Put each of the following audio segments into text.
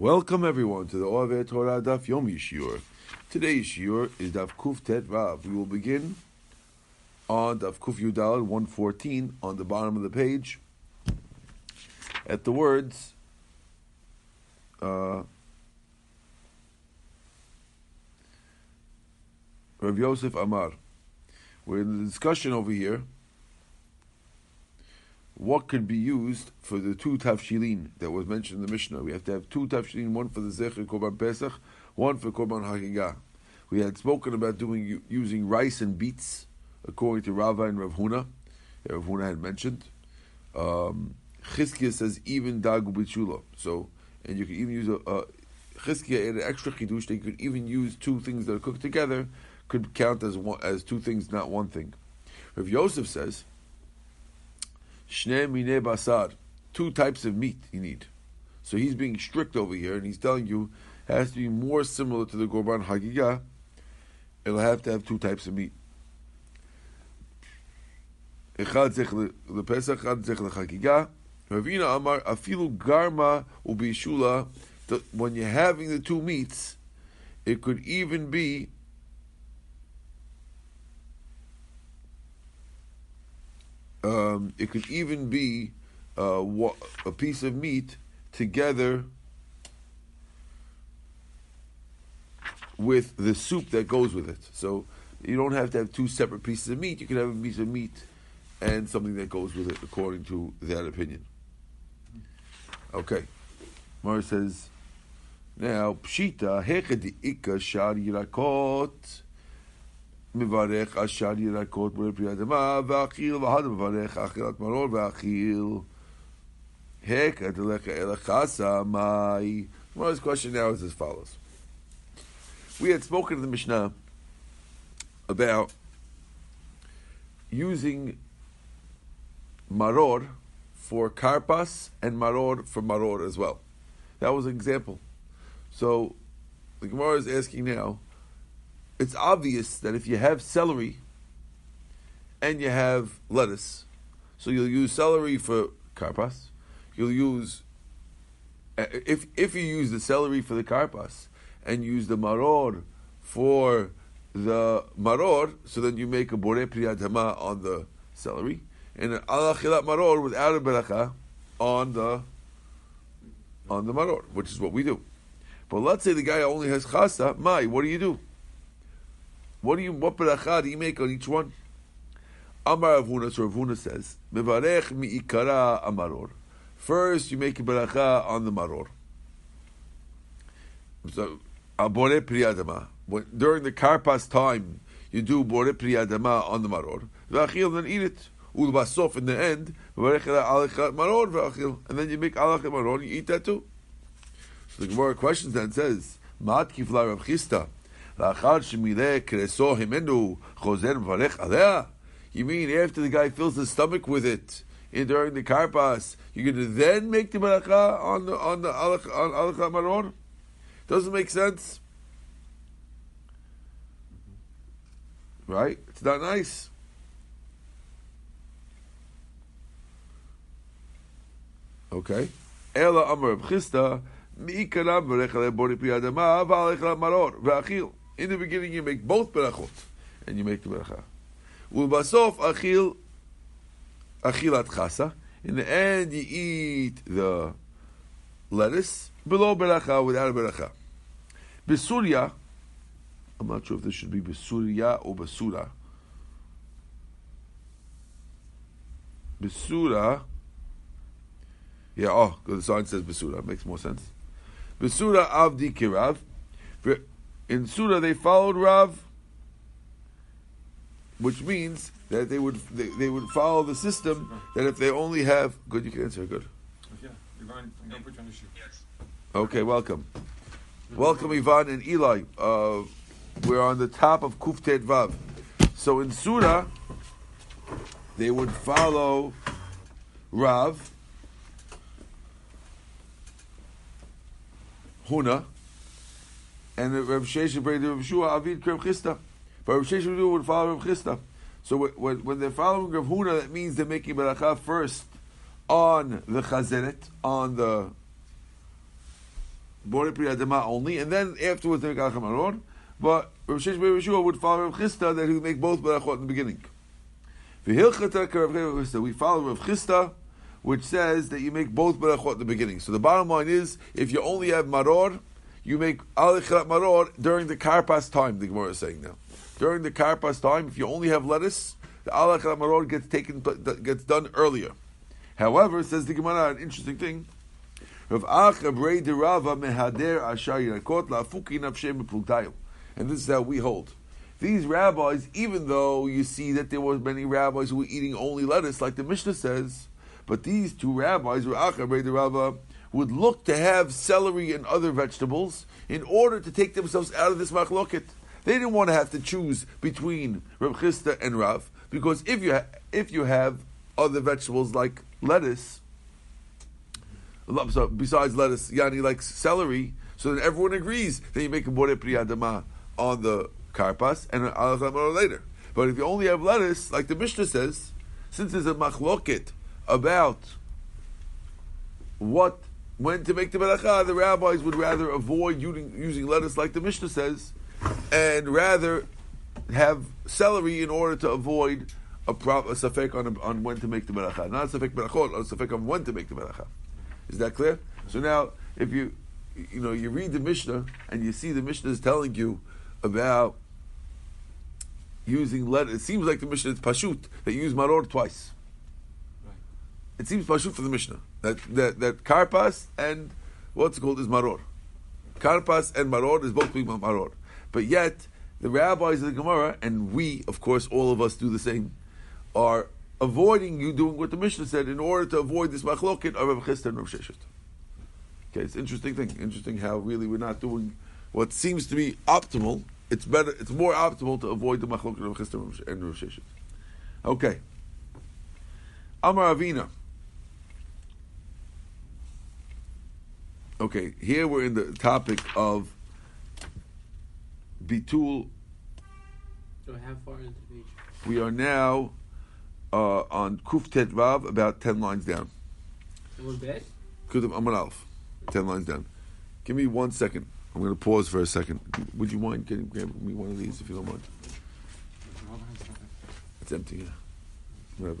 Welcome everyone to the Ohr VeTorah Daf Yomi Shiur. Today's Shiur is Daf Kuf Tet Rav. We will begin on Daf Kuf Yudal 114 on the bottom of the page at the words Rav Yosef Amar. We're in the discussion over here. What could be used for the two tafshilin that was mentioned in the Mishnah? We have to have two tafshilin, one for the Zecher Korban Pesach, one for Korban Hagigah. We had spoken about using rice and beets, according to Rava and Rav Huna. Rav Huna had mentioned. Chizkiya says even dagu b'tshula. So, and you can even use Chizkiya added an extra chidush. They could even use two things that are cooked together, could count as one, as two things, not one thing. Rav Yosef says, Shnei minei basar, two types of meat you need. So he's being strict over here, and he's telling you it has to be more similar to the Korban Hagigah. It'll have to have two types of meat. Echad zech lepesach, echad zech lechagigah. Rav Huna amar afilu garma ubishula. When you're having the two meats, it could even be a piece of meat together with the soup that goes with it. So you don't have to have two separate pieces of meat. You can have a piece of meat and something that goes with it, according to that opinion. Okay. Mara says, now, Pshita, Hechad Ika Shar Yirakot. Mivarech ashar yirakot bore priyadama v'achil v'had mivarech achilat maror v'achil hek adelecha elachasa mai. Tomorrow's question now is as follows. We had spoken in the Mishnah about using maror for karpas and maror for maror as well. That was an example. So the Gemara is asking now, it's obvious that if you have celery and you have lettuce, so you'll use celery for karpas. You'll use, if you use the celery for the karpas and use the maror for the maror, so then you make a borei priyat hama on the celery and an ala chilat maror without a beracha on the maror, which is what we do. But let's say the guy only has chasa, mai, what do you do? What beracha do you make on each one? Amar Rav Huna, so Rav Huna says, Mevarech mi'ikara amaror. First, you make a beracha on the maror. So, borei priyadama. During the karpas time, you do borei priyadama on the maror. V'achil, then eat it. Ulbasof, in the end, Mevarech alachat maror v'achil. And then you make alachat maror, and you eat that too. So the Gemara questions that says, Ma'at kifla Rav Chisda. You mean after the guy fills his stomach with it and during the karpas, you're going to then make the beracha on maror? Doesn't make sense, right? It's not nice. Okay. Ela amar Rav Chisda mi'ikaram beracha leborei priyadama v'alechla maror v'achil. In the beginning, you make both berachot, and you make the beracha. Ulbasof achilat chasa. In the end, you eat the lettuce below beracha, without beracha. Besurya. I'm not sure if this should be besurya or besura. Besura. Yeah. Oh, the sign says besura. Makes more sense. Besura avdi kirav. In Surah, they followed Rav, which means that they would follow the system that if they only have... Good, you can answer, good. Yeah, Ivan, I'm going to put you on the shoe. Yes. Okay, welcome. Welcome, Ivan and Eli. We're on the top of Kuf Tet Vav. So in Surah, they would follow Rav, Huna, and Rav Sheshi prayed to Rav Shua, Avid Rav Chisda. But Rav Sheshi would follow Rav Chisda. So when they're following Rav Huna, that means they're making beracha first on the chazeret, on the bore pri adama only, and then afterwards they make al chamaror. But Rav Sheshi and Rav Shua would follow Rav Chisda that he would make both barachot in the beginning. We follow Rav Chisda, which says that you make both barachot in the beginning. So the bottom line is, if you only have maror, you make al charat maror during the karpas time. The Gemara is saying now, during the karpas time, if you only have lettuce, the al charat maror gets done earlier. However, says the Gemara, an interesting thing. And this is how we hold. These rabbis, even though you see that there were many rabbis who were eating only lettuce, like the Mishnah says, but these two rabbis, would look to have celery and other vegetables in order to take themselves out of this machloket. They didn't want to have to choose between Rav Chisda and Rav, because if you have other vegetables like lettuce, so besides lettuce, Yani likes celery, so then everyone agrees that you make a borei pri adama on the karpas and an al chamaror later. But if you only have lettuce, like the Mishnah says, since there's a machloket about when to make the beracha, the rabbis would rather avoid using lettuce, like the Mishnah says, and rather have celery in order to avoid a safek on when to make the beracha, not a safek berachot, a safek on when to make the beracha. Is that clear? So now, if you read the Mishnah and you see the Mishnah is telling you about using lettuce, it seems like the Mishnah is pashut that you use maror twice. Right. It seems pashut for the Mishnah that karpas and what's called is maror. Karpas and maror is both maror, but yet the rabbis of the Gemara, and we, of course, all of us do the same, are avoiding you doing what the Mishnah said in order to avoid this machloket of Rav Chisda and Rav Sheshet. Okay, it's an interesting thing. Interesting how really we're not doing what seems to be optimal. It's better. It's more optimal to avoid the machloket of Rav Chisda and Rav Sheshet. Okay. Amar Avina. Okay, here we're in the topic of bitul. So how far into the page? We are now on Kuf Tet Vav, about 10 lines down. Kuf Amar Alf, 10 lines down. Give me 1 second. I'm going to pause for a second. Would you mind grabbing me one of these if you don't mind? It's empty, yeah. Whatever.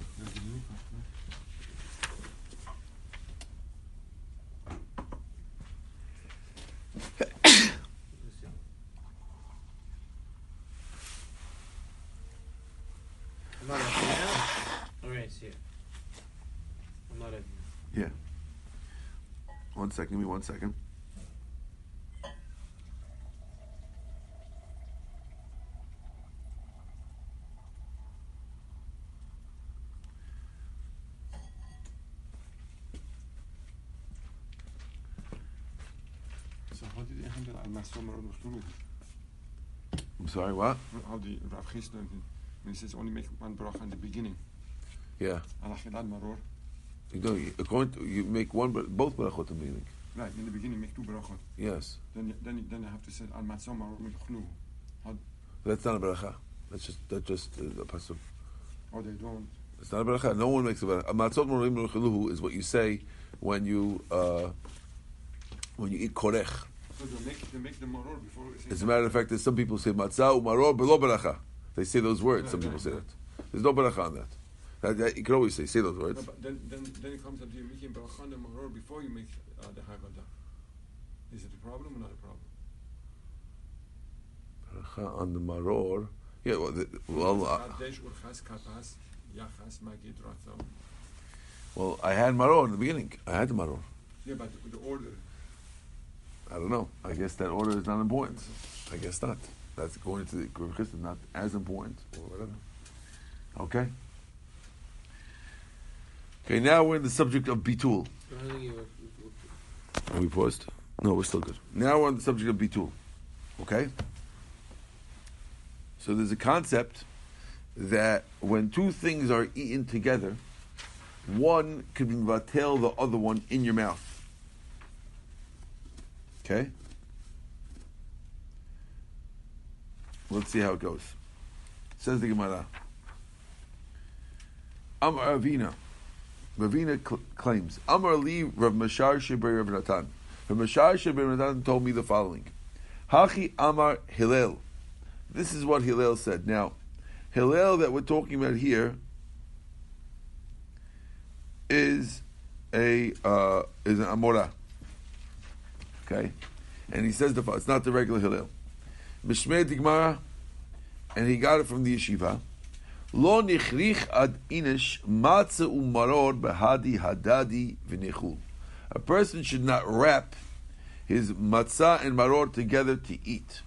Yeah. 1 second, give me 1 second. So how did they handle al-Masra Maror Mechlumin? I'm sorry, what? How did Rav Chisda, when he says only make one bracha in the beginning? Yeah. Al-Achilad Maror. You make one, both barachot in the beginning. Right, in the beginning, make two barachot. Yes. Then you have to say al matzom maror mechlu. That's not a baracha. That's just a pasuk. Oh, they don't. It's not a baracha. No one makes a baracha. Al matzom maror mechlu is what you say when you eat korech. So they make the maror before. As a matter of fact, there's some people say matzah maror belo baracha. They say those words. Right, some people say that. There's no baracha on that. You can always say those words. No, but then it comes up to you making Barachan and Maror before you make the Haggadah. Is it a problem or not a problem? Barachan on the Maror. Yeah, well, I had Maror in the beginning. I had the Maror. Yeah, but the order. I don't know. I guess that order is not important. I guess not. That's going to the Rav Chisda, not as important or whatever. Okay. Okay, now we're in the subject of bitul. Are we paused? No, we're still good. Now we're on the subject of bitul. Okay? So there's a concept that when two things are eaten together, one can be vatel the other one in your mouth. Okay? Let's see how it goes. Says the Gemara. Amar Avina. Ravina claims, Amar li Rav Mashar Shibri Rav Natan. Rav Mashar Rav Natan told me the following. Hachi Amar Hillel. This is what Hillel said. Now, Hillel that we're talking about here is an Amora. Okay? And he says the following. It's not the regular Hillel. Mishmei Digmara, and he got it from the yeshiva. Lo nichrich ad inish matzah umaror behadi hadadi v'nechul. A person should not wrap his matzah and maror together to eat.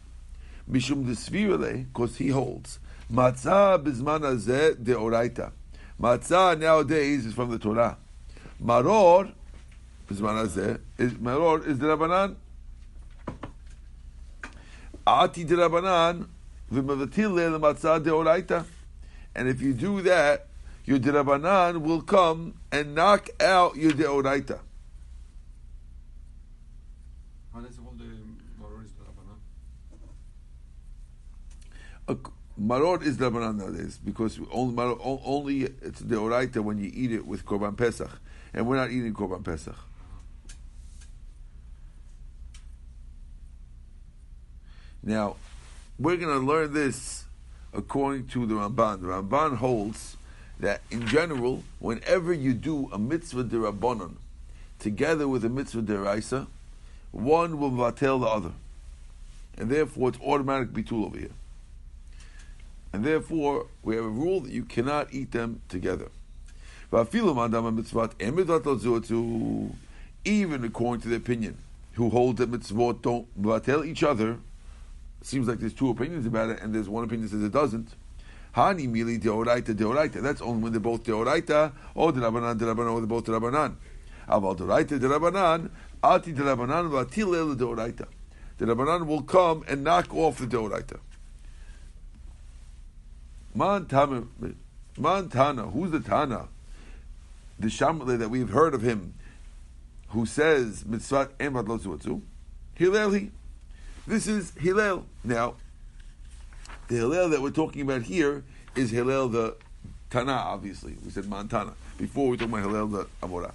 Mishum desvirele, because he holds matzah bizman hazeh deoraita. Matzah nowadays is from the Torah. Maror bizman hazeh is the Rabbanan. Ati derabanan v'mevatil le matzah deoraita. And if you do that, your derabanan will come and knock out your deoraita. Maror is Rabbanan nowadays because only it's the Oraita when you eat it with Korban Pesach, and we're not eating Korban Pesach. Now, we're going to learn this according to the Ramban. The Ramban holds that in general, whenever you do a mitzvah d'Rabbanan together with a mitzvah d'Oraisa, one will vatel the other, and therefore it's automatic bitul over here. And therefore, we have a rule that you cannot eat them together. Even according to the opinion, who hold that mitzvot don't vatel each other, seems like there's two opinions about it, and there's one opinion that says it doesn't. Hani mili deoraita deoraita. That's only when they're both deoraita, or the Rabbanan deRabbanan, or they're both deRabbanan. Aval deoraita deRabbanan, ati deRabbanan vatilel deoraita. The Rabbanan will come and knock off the deoraita. Man Tana, who's the Tana? The Shammai that we've heard of him, who says mitzvah emad lo zuatzu. Hillel. This is Hillel. Now, the Hillel that we're talking about here is Hillel the Tana. Obviously, we said Man Tana before. We talked about Hillel the Amora.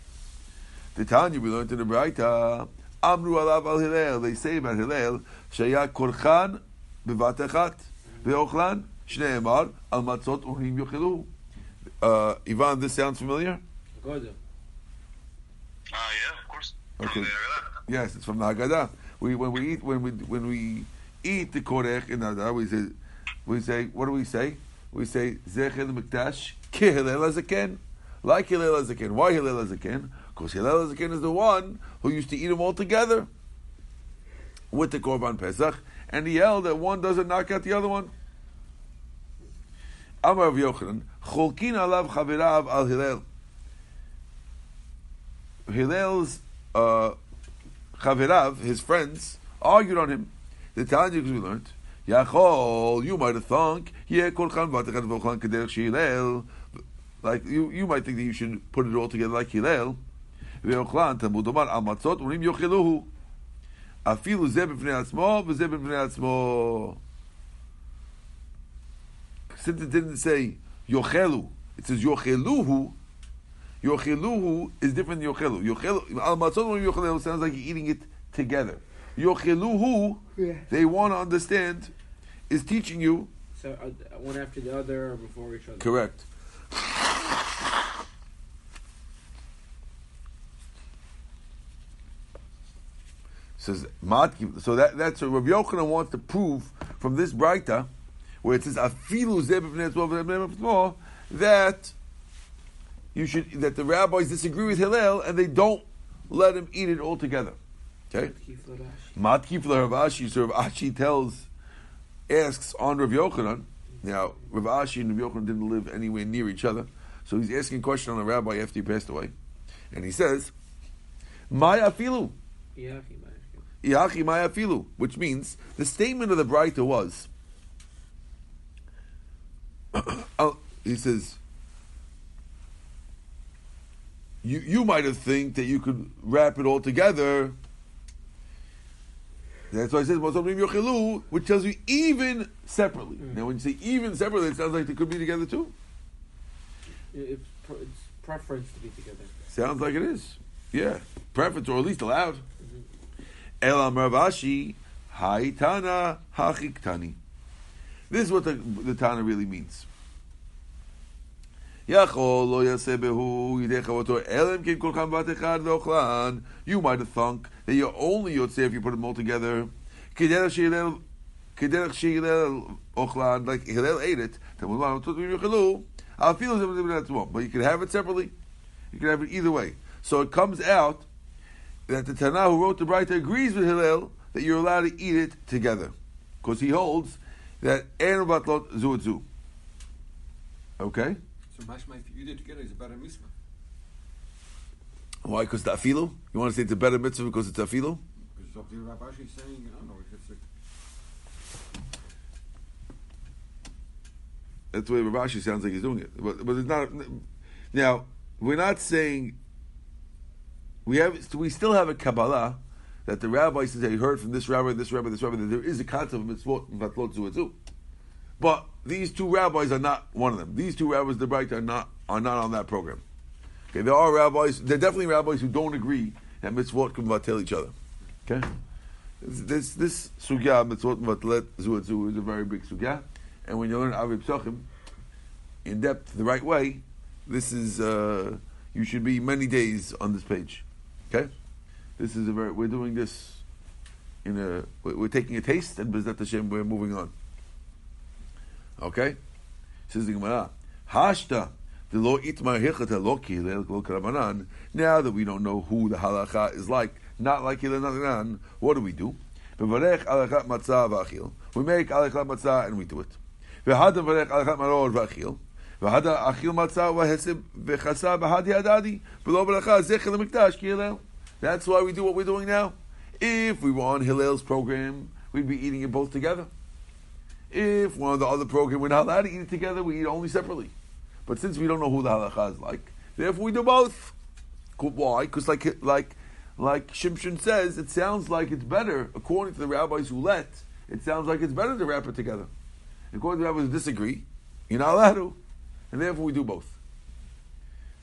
The Tanya we learned in the Braita. Amru alav al Hillel. They say about Hillel shaya korchan bevatechat veochlan. Ivan, this sounds familiar? Yeah, of course. Okay. Yes, it's from the Haggadah. When we eat the korech in the Haggadah, we say what do we say? We say Zecher Mikdash Ki Hillel Hazaken, like Hillel Hazaken. Why Hillel Hazaken? Because Hillel Hazaken is the one who used to eat them all together with the Korban Pesach, and he held that one doesn't knock out the other one. Amar Rav Yochanan, Cholkin alav chavirav al Hillel. Hillel's chavirav, his friends, argued on him. The Tanya, because we learned, Yachol, you might have thunk, Yeh kolchan vatachan v'olchan kederech shehilel. Like you might think that you should put it all together like Hillel. V'olchan tamud omar al matzot unim yocheluhu. Afilu zeh b'fnei atzmo v'zeh b'fnei atzmo. Since it didn't say yochelu, it says yocheluhu. Yocheluhu is different than yochelu. Yochelu al matzon yochelu sounds like you're eating it together. Yocheluhu, they want to understand, is teaching you. So one after the other or before each other. Correct. Says matkim. So that's what Rav Yochanan wants to prove from this braita, where it says afilu zeh b'fnei atzmo v'zeh b'fnei atzmo, that the rabbis disagree with Hillel and they don't let him eat it all together. Okay. Matkif l'Rav Ashi. So Rav Ashi asks on Rav Yochanan. Now Rav Ashi and Rav Yochanan didn't live anywhere near each other, so he's asking a question on a rabbi after he passed away, and he says, "May afilu, iachi may afilu," which means the statement of the Braita was. He says, you might have think that you could wrap it all together. That's why he says, which tells you even separately. Now when you say even separately, it sounds like they could be together too. It's preference to be together. Sounds like it is. Yeah. Preference, or at least allowed. Elam Rav Ashi, Haitana Hachiktani. This is what the Tana really means. You might have thunk that you're only Yotzei if you put them all together. Like Hillel ate it, but you can have it separately. You can have it either way. So it comes out that the Tana who wrote the Braita agrees with Hillel that you're allowed to eat it together, because he holds that Ein Batlot Zu Zu. Okay. So mashma, if you eat it together, it's a better mitzvah. Why? Because it's afilu? You want to say it's a better mitzvah because it's afilu? Because Rav Ashi is saying, I don't know if it's that's the way Rav Ashi sounds like he's doing it. But it's not. Now, we're not saying. We still have a Kabbalah that the rabbi says, I heard from this rabbi, that there is a concept of mitzvot and vatlot zuetzu. But these two rabbis are not one of them. These two rabbis, the Braita, are not on that program. Okay, there are rabbis. There are definitely rabbis who don't agree that mitzvot can vatel each other. Okay, this sugya mitzvot vatelet zuetzu is a very big sugya, and when you learn Avi Psachim in depth the right way, this is you should be many days on this page. Okay, this is we're doing this we're taking a taste, and B'ezrat Hashem we're moving on. Okay, says the Gemara, Hashta the lo itmar hichata lo ki Hillel lo karabanan. Now that we don't know who the halacha is like, not like Hillel, not Rabanan, what do? We make halachat matzah and we do it. V'hadam v'varech halachat maror v'achil. V'hadam achil matzah v'hesib v'chasa b'hadi adadi v'lo b'lacha zecher l'mikdash ki Hillel. That's why we do what we're doing now. If we were on Hillel's program, we'd be eating it both together. If one of the other program, we're not allowed to eat it together, we eat only separately. But since we don't know who the halakha is like, therefore we do both. Why? Because like Shimshon says, it sounds like it's better, according to the rabbis who let, it sounds like it's better to wrap it together. According to the rabbis who disagree, you're not allowed to. And therefore we do both.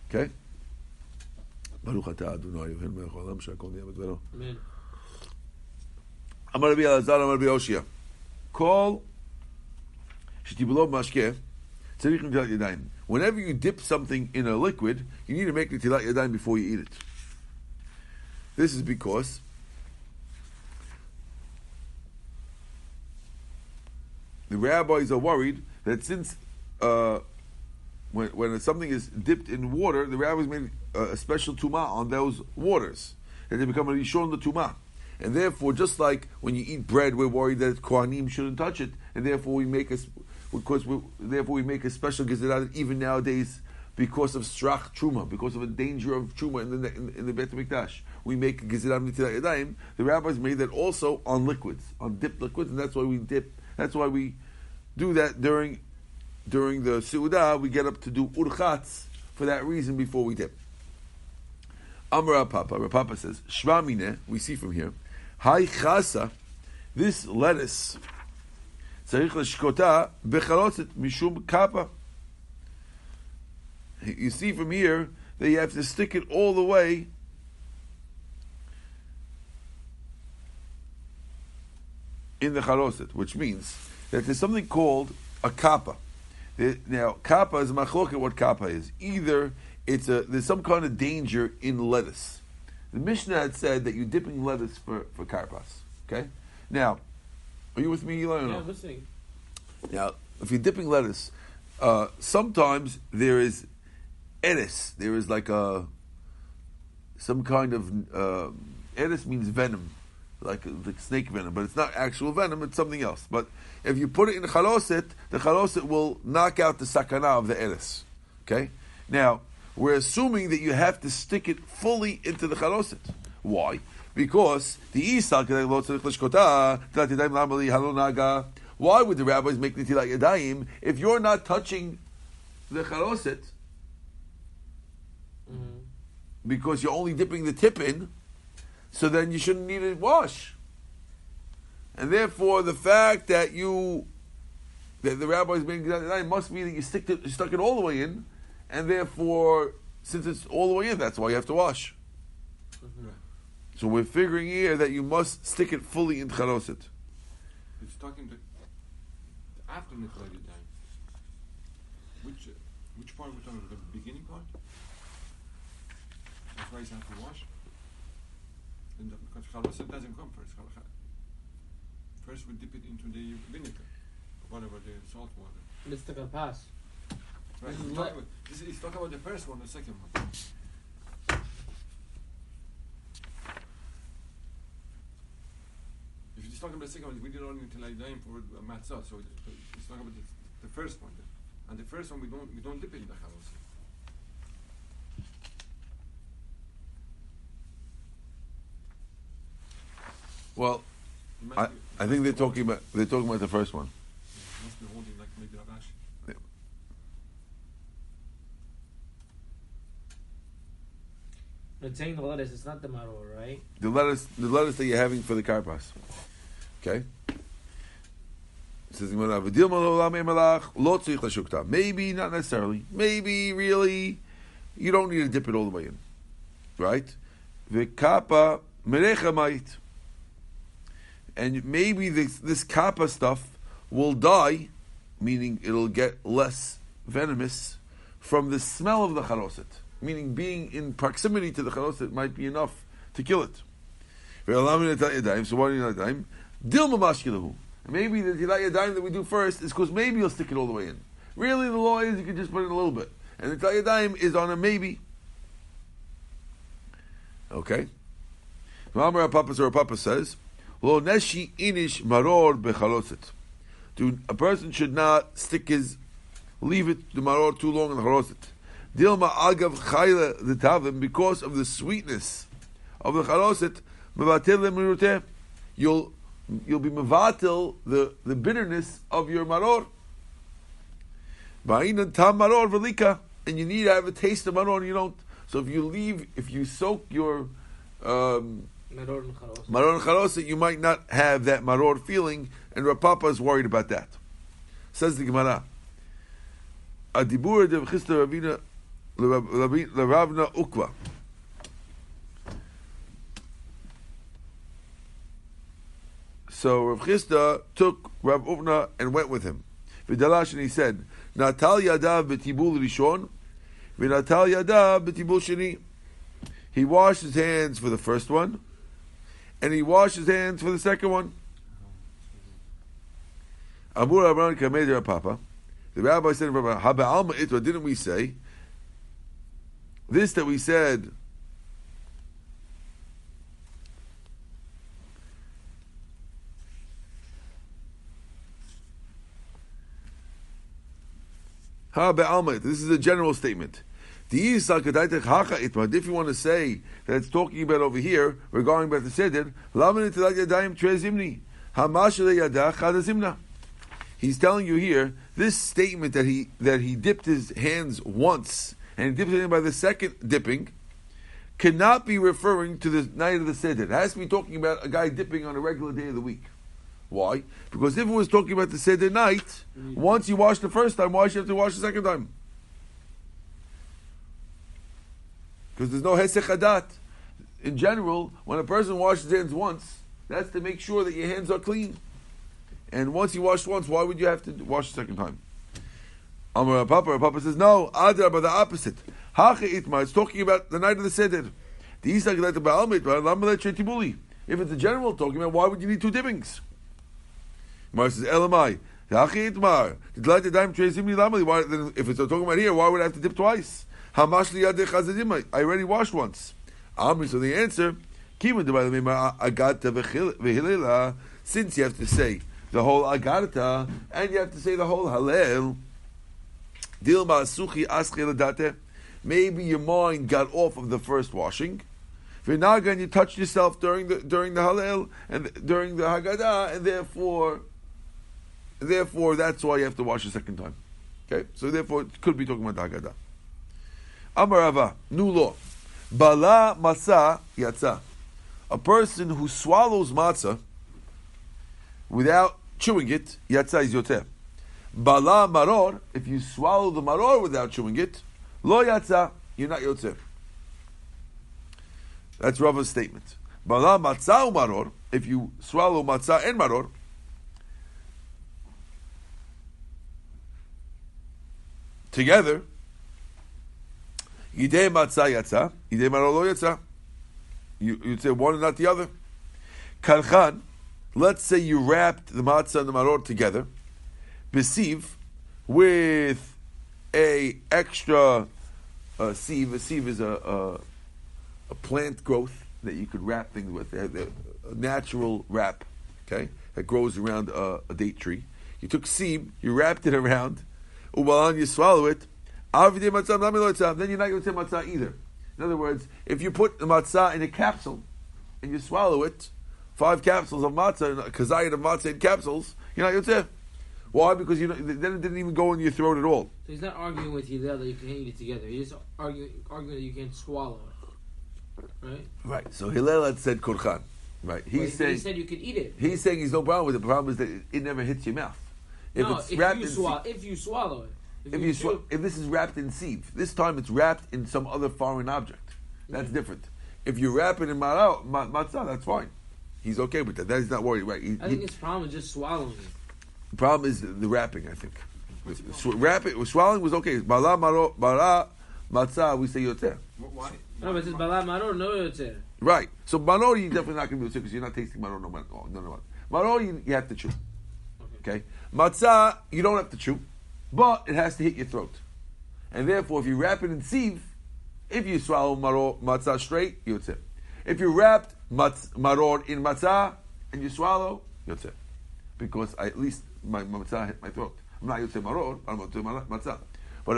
Okay? Baruch atah Adonai Eloheinu melech haolam asher kol nהיה b'dvaro. Amen. Amar Rabbi Elazar, Amar Rabbi Yoshia. Whenever you dip something in a liquid, you need to make the tilat yadayim before you eat it. This is because the rabbis are worried that since when something is dipped in water, the rabbis made a special tumah on those waters, that they become a rishon the tumah. And therefore, just like when you eat bread, we're worried that kohanim shouldn't touch it, and therefore we make a special gezerah even nowadays because of strach truma, because of a danger of truma in the Beit Hamikdash. We make a gezerah netilat yadayim. The rabbis made that also on liquids, on dipped liquids, and that's why we dip. That's why we do that during the seudah. We get up to do urchatz for that reason before we dip. Amar Rav Papa. Rav Papa says, Shvamine. We see from here. Hay chasa, this lettuce, tzarich l'shkota b'charoset mishum kapa. You see from here that you have to stick it all the way in the charoset, which means that there's something called a kapa. Now, kapa is machloket. What kapa is? Either there's some kind of danger in lettuce. The Mishnah had said that you're dipping lettuce for karpas. Okay? Now, are you with me, Eli? Yeah, I'm listening. Now, if you're dipping lettuce, sometimes there is eris. There is like some kind of... eris means venom, like snake venom, but it's not actual venom, it's something else. But if you put it in chaloset, the chaloset will knock out the sakana of the eris. Okay? Now, we're assuming that you have to stick it fully into the charoset. Why? Because why would the rabbis make netilat yadayim if you're not touching the charoset? Mm-hmm. Because you're only dipping the tip in, so then you shouldn't need a wash. And therefore, the fact that the rabbis make netilat yadayim must mean that you stuck it all the way in. And therefore, since it's all the way in, that's why you have to wash. So we're figuring here that you must stick it fully in Charoset. It's talking to after Nitlated Daim. Which part we're talking about? The beginning part? That's why you have to wash. And because Charoset doesn't come first. First we dip it into the vinegar. Whatever, the salt water. It's the kapas. Right. He's talking about the first one, the second one. If he's talking about the second one, we did only until I dine for matzah, so he's talking about the first one. And the first one we don't dip it in the chalos. Well, I think they're talking about the first one. It must be holding like maybe Rav Ashi. But saying the lettuce, it's not the maror, right? The lettuce that you're having for the karpas. Okay? It says, maybe, not necessarily. Maybe, really, you don't need to dip it all the way in. Right? V'kapa merechamait. And maybe this kappa stuff will die, meaning it'll get less venomous from the smell of the charoset. Meaning being in proximity to the charoset might be enough to kill it. So why do you not daim? Dilma mashkilahu. Maybe the tilat yadayim that we do first is because maybe you'll stick it all the way in. Really the law is you can just put in a little bit. And the tilat yadayim is on a maybe. Okay? Rav Papa says, Lo neshi inish maror becharoset. A person should not leave it, the maror, too long in the charoset. Dilma agav chayla the tavim, because of the sweetness of the charoset, mevatel lemiruteh, you'll be mevatel the bitterness of your maror. Ba'in tam maror velika, and you need to have a taste of maror, and you don't. So if you soak your maror and charoset, you might not have that maror feeling, and Rav Papa is worried about that. Says the Gemara. Adibur de Rav Chisda Ravina Ravna Ukva. So Rav Chisda took Rav Uvna and went with him. V'dalash, and he said, Natal Yadav b'tibul Rishon, v'natal Yadav b'tibul Sheni. He washed his hands for the first one, and he washed his hands for the second one. Amur Abran Kamed Rav Papa. The rabbi said, Haba'alma itra, didn't we say this that we said Haba'alma itra? This is a general statement. If you want to say that it's talking about over here regarding about the seder, he's telling you here this statement that he dipped his hands once and he dipped it in by the second dipping cannot be referring to the night of the seder. It has to be talking about a guy dipping on a regular day of the week. Why? Because if it was talking about the seder night, once you wash the first time, why should you have to wash the second time? Because there's no hesech hadat. In general, when a person washes his hands once, that's to make sure that your hands are clean. And once you wash once, why would you have to wash the second time? Amar Rav Papa says, no, adrabah, the opposite. It's talking about the night of the seder. If it's a general talking about, why would you need two dippings? Mar says, elamai. If it's talking about here, why would I have to dip twice? I already washed once. Amr, so the answer, since you have to say the whole agarta and you have to say the whole halel, dilma suchi aschel ladate, maybe your mind got off of the first washing. V'naga, and you touched yourself during the halel and during the haggadah, and therefore that's why you have to wash a second time. Okay, so therefore it could be talking about the haggadah. Amar Rava, new law. Bala matzah yatsa. A person who swallows matzah without chewing it, yatsa is yoteh. Bala maror, if you swallow the maror without chewing it, lo yatsa, you're not yoteh. That's Rava's statement. Bala matzah umaror, if you swallow matzah and maror, together, yidei matzah yatsa, yidei maror lo yatsa. You'd say one and not the other. Kalchan, let's say you wrapped the matzah and the maror together, besiv, with a extra sieve. A sieve is a plant growth that you could wrap things with, a natural wrap, okay, that grows around a date tree. You took sieve, you wrapped it around, ubalan, you swallow it, avidei matzah, matzah, then you're not going to say matzah either. In other words, if you put the matzah in a capsule and you swallow it, 5 capsules of matzah, a kazayat of matzah in capsules, you're not going to say. Why? Because then it didn't even go in your throat at all. So he's not arguing with you there that you can eat it together. He's just arguing that you can't swallow it. Right? Right. So Hillel had said Korchan. Right. He said you could eat it. He's saying he's no problem with it. The problem is that it never hits your mouth. If you swallow it. If this is wrapped in sieve. This time it's wrapped in some other foreign object. That's different. If you wrap it in matzah, that's fine. He's okay with that. He's not worried. Right. I think his problem is just swallowing it. The problem is the wrapping, I think. Swallowing was okay. Bala matzah, we say yoteh. Why? No, but it says bala maror, no yoteh. Right. So maror, you're definitely not going to be yoteh because you're not tasting maror. No. Maror, you have to chew. Okay. Matzah, you don't have to chew, but it has to hit your throat. And therefore, if you wrap it in sieve, if you swallow maror, matzah straight, yoteh. If you wrapped maror in matzah and you swallow, yoteh. Because at least my matzah hit my throat. I'm not yotze maror, I'm yotze matzah. But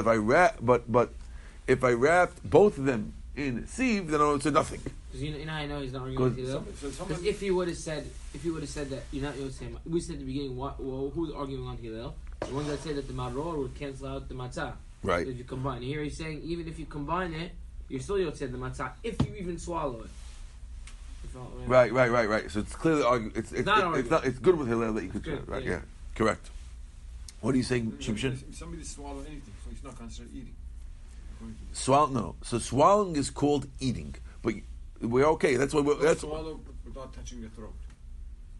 if I wrapped both of them in sieve, then I would say nothing. Because you know, I know he's not arguing with you though. Because if he would have said that you're not yotze, we said at the beginning, well, who's arguing on Hillel? The ones that say that the maror would cancel out the matzah. Right. If you combine. Here he's saying even if you combine it, you're still yotze the matzah if you even swallow it. Right. So it's clearly it's good with Hillel that you could do it. Right, yeah. Correct. What are you saying, Shimshin? If somebody swallows anything, so it's not considered eating. No. So swallowing is called eating. But we're okay. That's why swallow without touching your throat.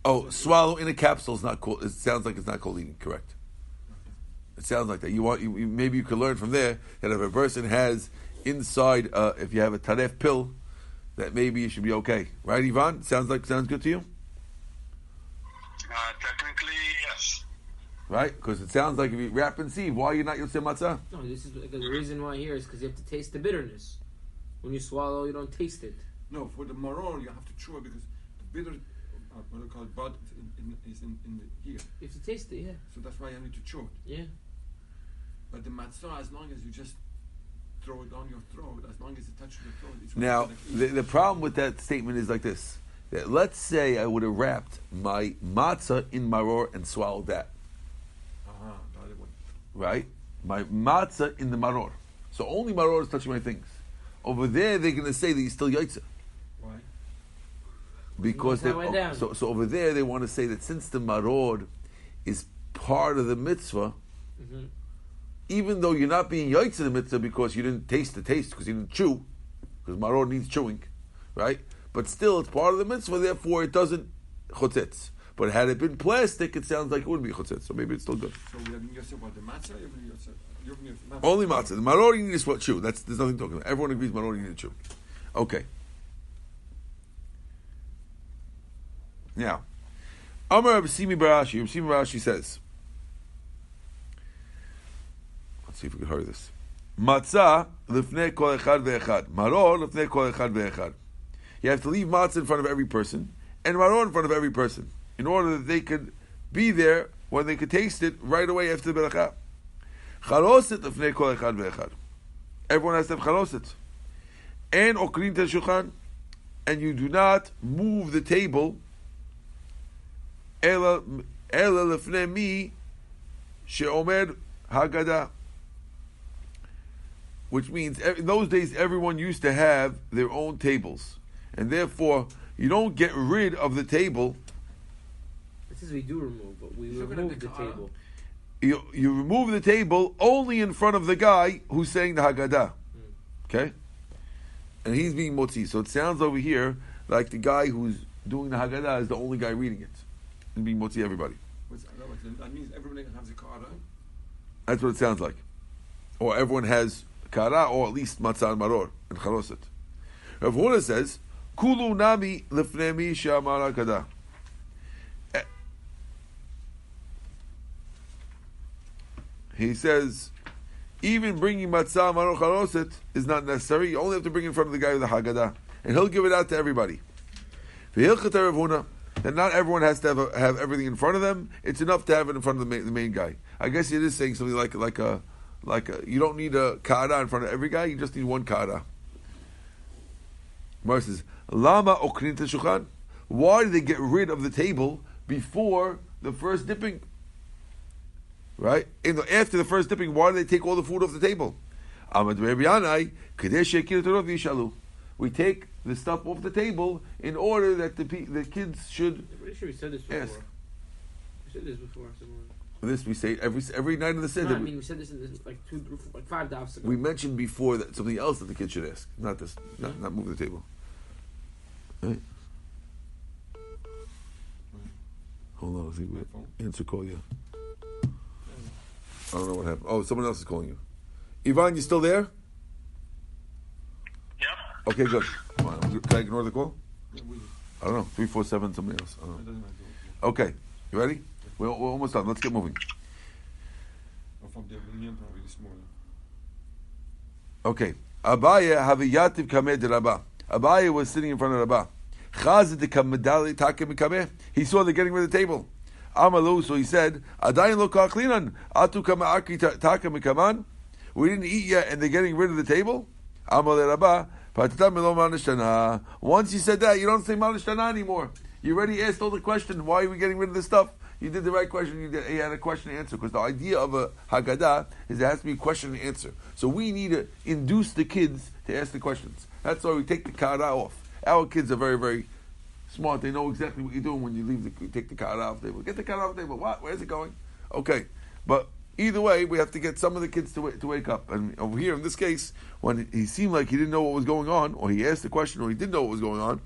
Oh, swallow in a capsule is not called. It sounds like it's not called eating. Correct. It sounds like that. Maybe you could learn from there that if a person has inside, if you have a taref pill, that maybe you should be okay, right, Ivan? Sounds good to you. Technically, yes. Right, because it sounds like if you wrap and sieve, why are you not yotze matzah? No, this is the reason why here is because you have to taste the bitterness. When you swallow, you don't taste it. No, for the maror, you have to chew it because the bitter, what I call it, bud is in the ear. You have to taste it, yeah. So that's why you need to chew it. Yeah. But the matzah, as long as you just throw it on your throat, as long as it touches your throat. Now, the problem with that statement is like this. That let's say I would have wrapped my matzah in maror and swallowed that. Right? My matzah in the maror. So only maror is touching my things. Over there, they're going to say that he's still yaitza. Why? Because so over there, they want to say that since the maror is part of the mitzvah, mm-hmm. Even though you're not being yaitz in the mitzvah because you didn't taste the taste, because you didn't chew, because maror needs chewing, right? But still, it's part of the mitzvah, therefore it doesn't chotzetz. But had it been plastic, it sounds like it wouldn't be chotzetz, so maybe it's still good. So we have yourself about the matzah? You're matzah. Only matzah. The maror you need to chew. There's nothing talking about. Everyone agrees maror you need to chew. Okay. Now, Amar Absimi Barashi. Absimi Barashi says, see if we can hurry this. Matzah lifnei kol echad ve'echad. Maror lifnei kol echad ve'echad. You have to leave matzah in front of every person and maror in front of every person in order that they could be there when they could taste it right away after the beracha. Charoset lifnei kol echad ve'echad. Everyone has to have charoset. And okrin teshulchan, and you do not move the table. Ela lifnei mi she'omer haggadah. Which means, in those days, everyone used to have their own tables. And therefore, you don't get rid of the table. It says we do remove, but we remove the table. You remove the table only in front of the guy who's saying the Haggadah. Okay? And he's being motzi. So it sounds over here like the guy who's doing the Haggadah is the only guy reading it and being motzi everybody. That means everyone has a kara. That's what it sounds like, or everyone has kara, or at least matzah and maror and charoset. Rav Huna says, "Kulu nami lefnei she'amar haggadah." He says, even bringing matzah maror charoset is not necessary. You only have to bring in front of the guy with the haggadah, and he'll give it out to everybody. V'hilchot Rav Huna. And not everyone has to have everything in front of them. It's enough to have it in front of the main guy. I guess it is saying something like you don't need a kara in front of every guy. You just need one kara. Mara says, "Lama okrin teshukhan." Why did they get rid of the table before the first dipping? Right? And after the first dipping, why did they take all the food off the table? We take the stuff off the table in order that the kids should. We should have said this before. Ask. We said this before. Somewhere. This we say every night of the Seder. No, I mean we said this in this, like 5 dafs ago. We mentioned before that something else that the kids should ask, not this, not move the table. Right? Hold on, I think we answer call you. Yeah. I don't know what happened. Oh, someone else is calling you. Ivan, you still there? Okay, good. Come on. Can I ignore the call? I don't know. 347, somebody else. I don't know. Okay, you ready? We're almost done. Let's get moving. Okay. Abaye haviyativ kameh de Rabbah. Abaye was sitting in front of Rabbah. Chazid de kamedali takem kameh. He saw the getting rid of the table. Amalu, so he said, Adayin lo kachlinan atu kama'aki takem kaman. We didn't eat yet, and they're getting rid of the table. Amal Rabbah. Once you said that, you don't say Manishtana anymore. You already asked all the question, why are we getting rid of this stuff? You did the right question, you had a question and answer. Because the idea of a Haggadah is there has to be a question and answer. So we need to induce the kids to ask the questions. That's why we take the kara off. Our kids are very, very smart. They know exactly what you're doing when you take the kara off the table. Get the kara off the table. What? Where's it going? Okay. But either way, we have to get some of the kids to wake up. And over here, in this case, when he seemed like he didn't know what was going on, or he asked the question, or he didn't know what was going on,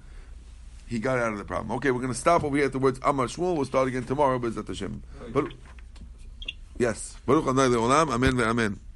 he got out of the problem. Okay, we're going to stop over here at the words Amar Shmuel. We'll start again tomorrow, B'ezrat Hashem. Yes. Baruch Adonai Le'olam. Amen ve'amen.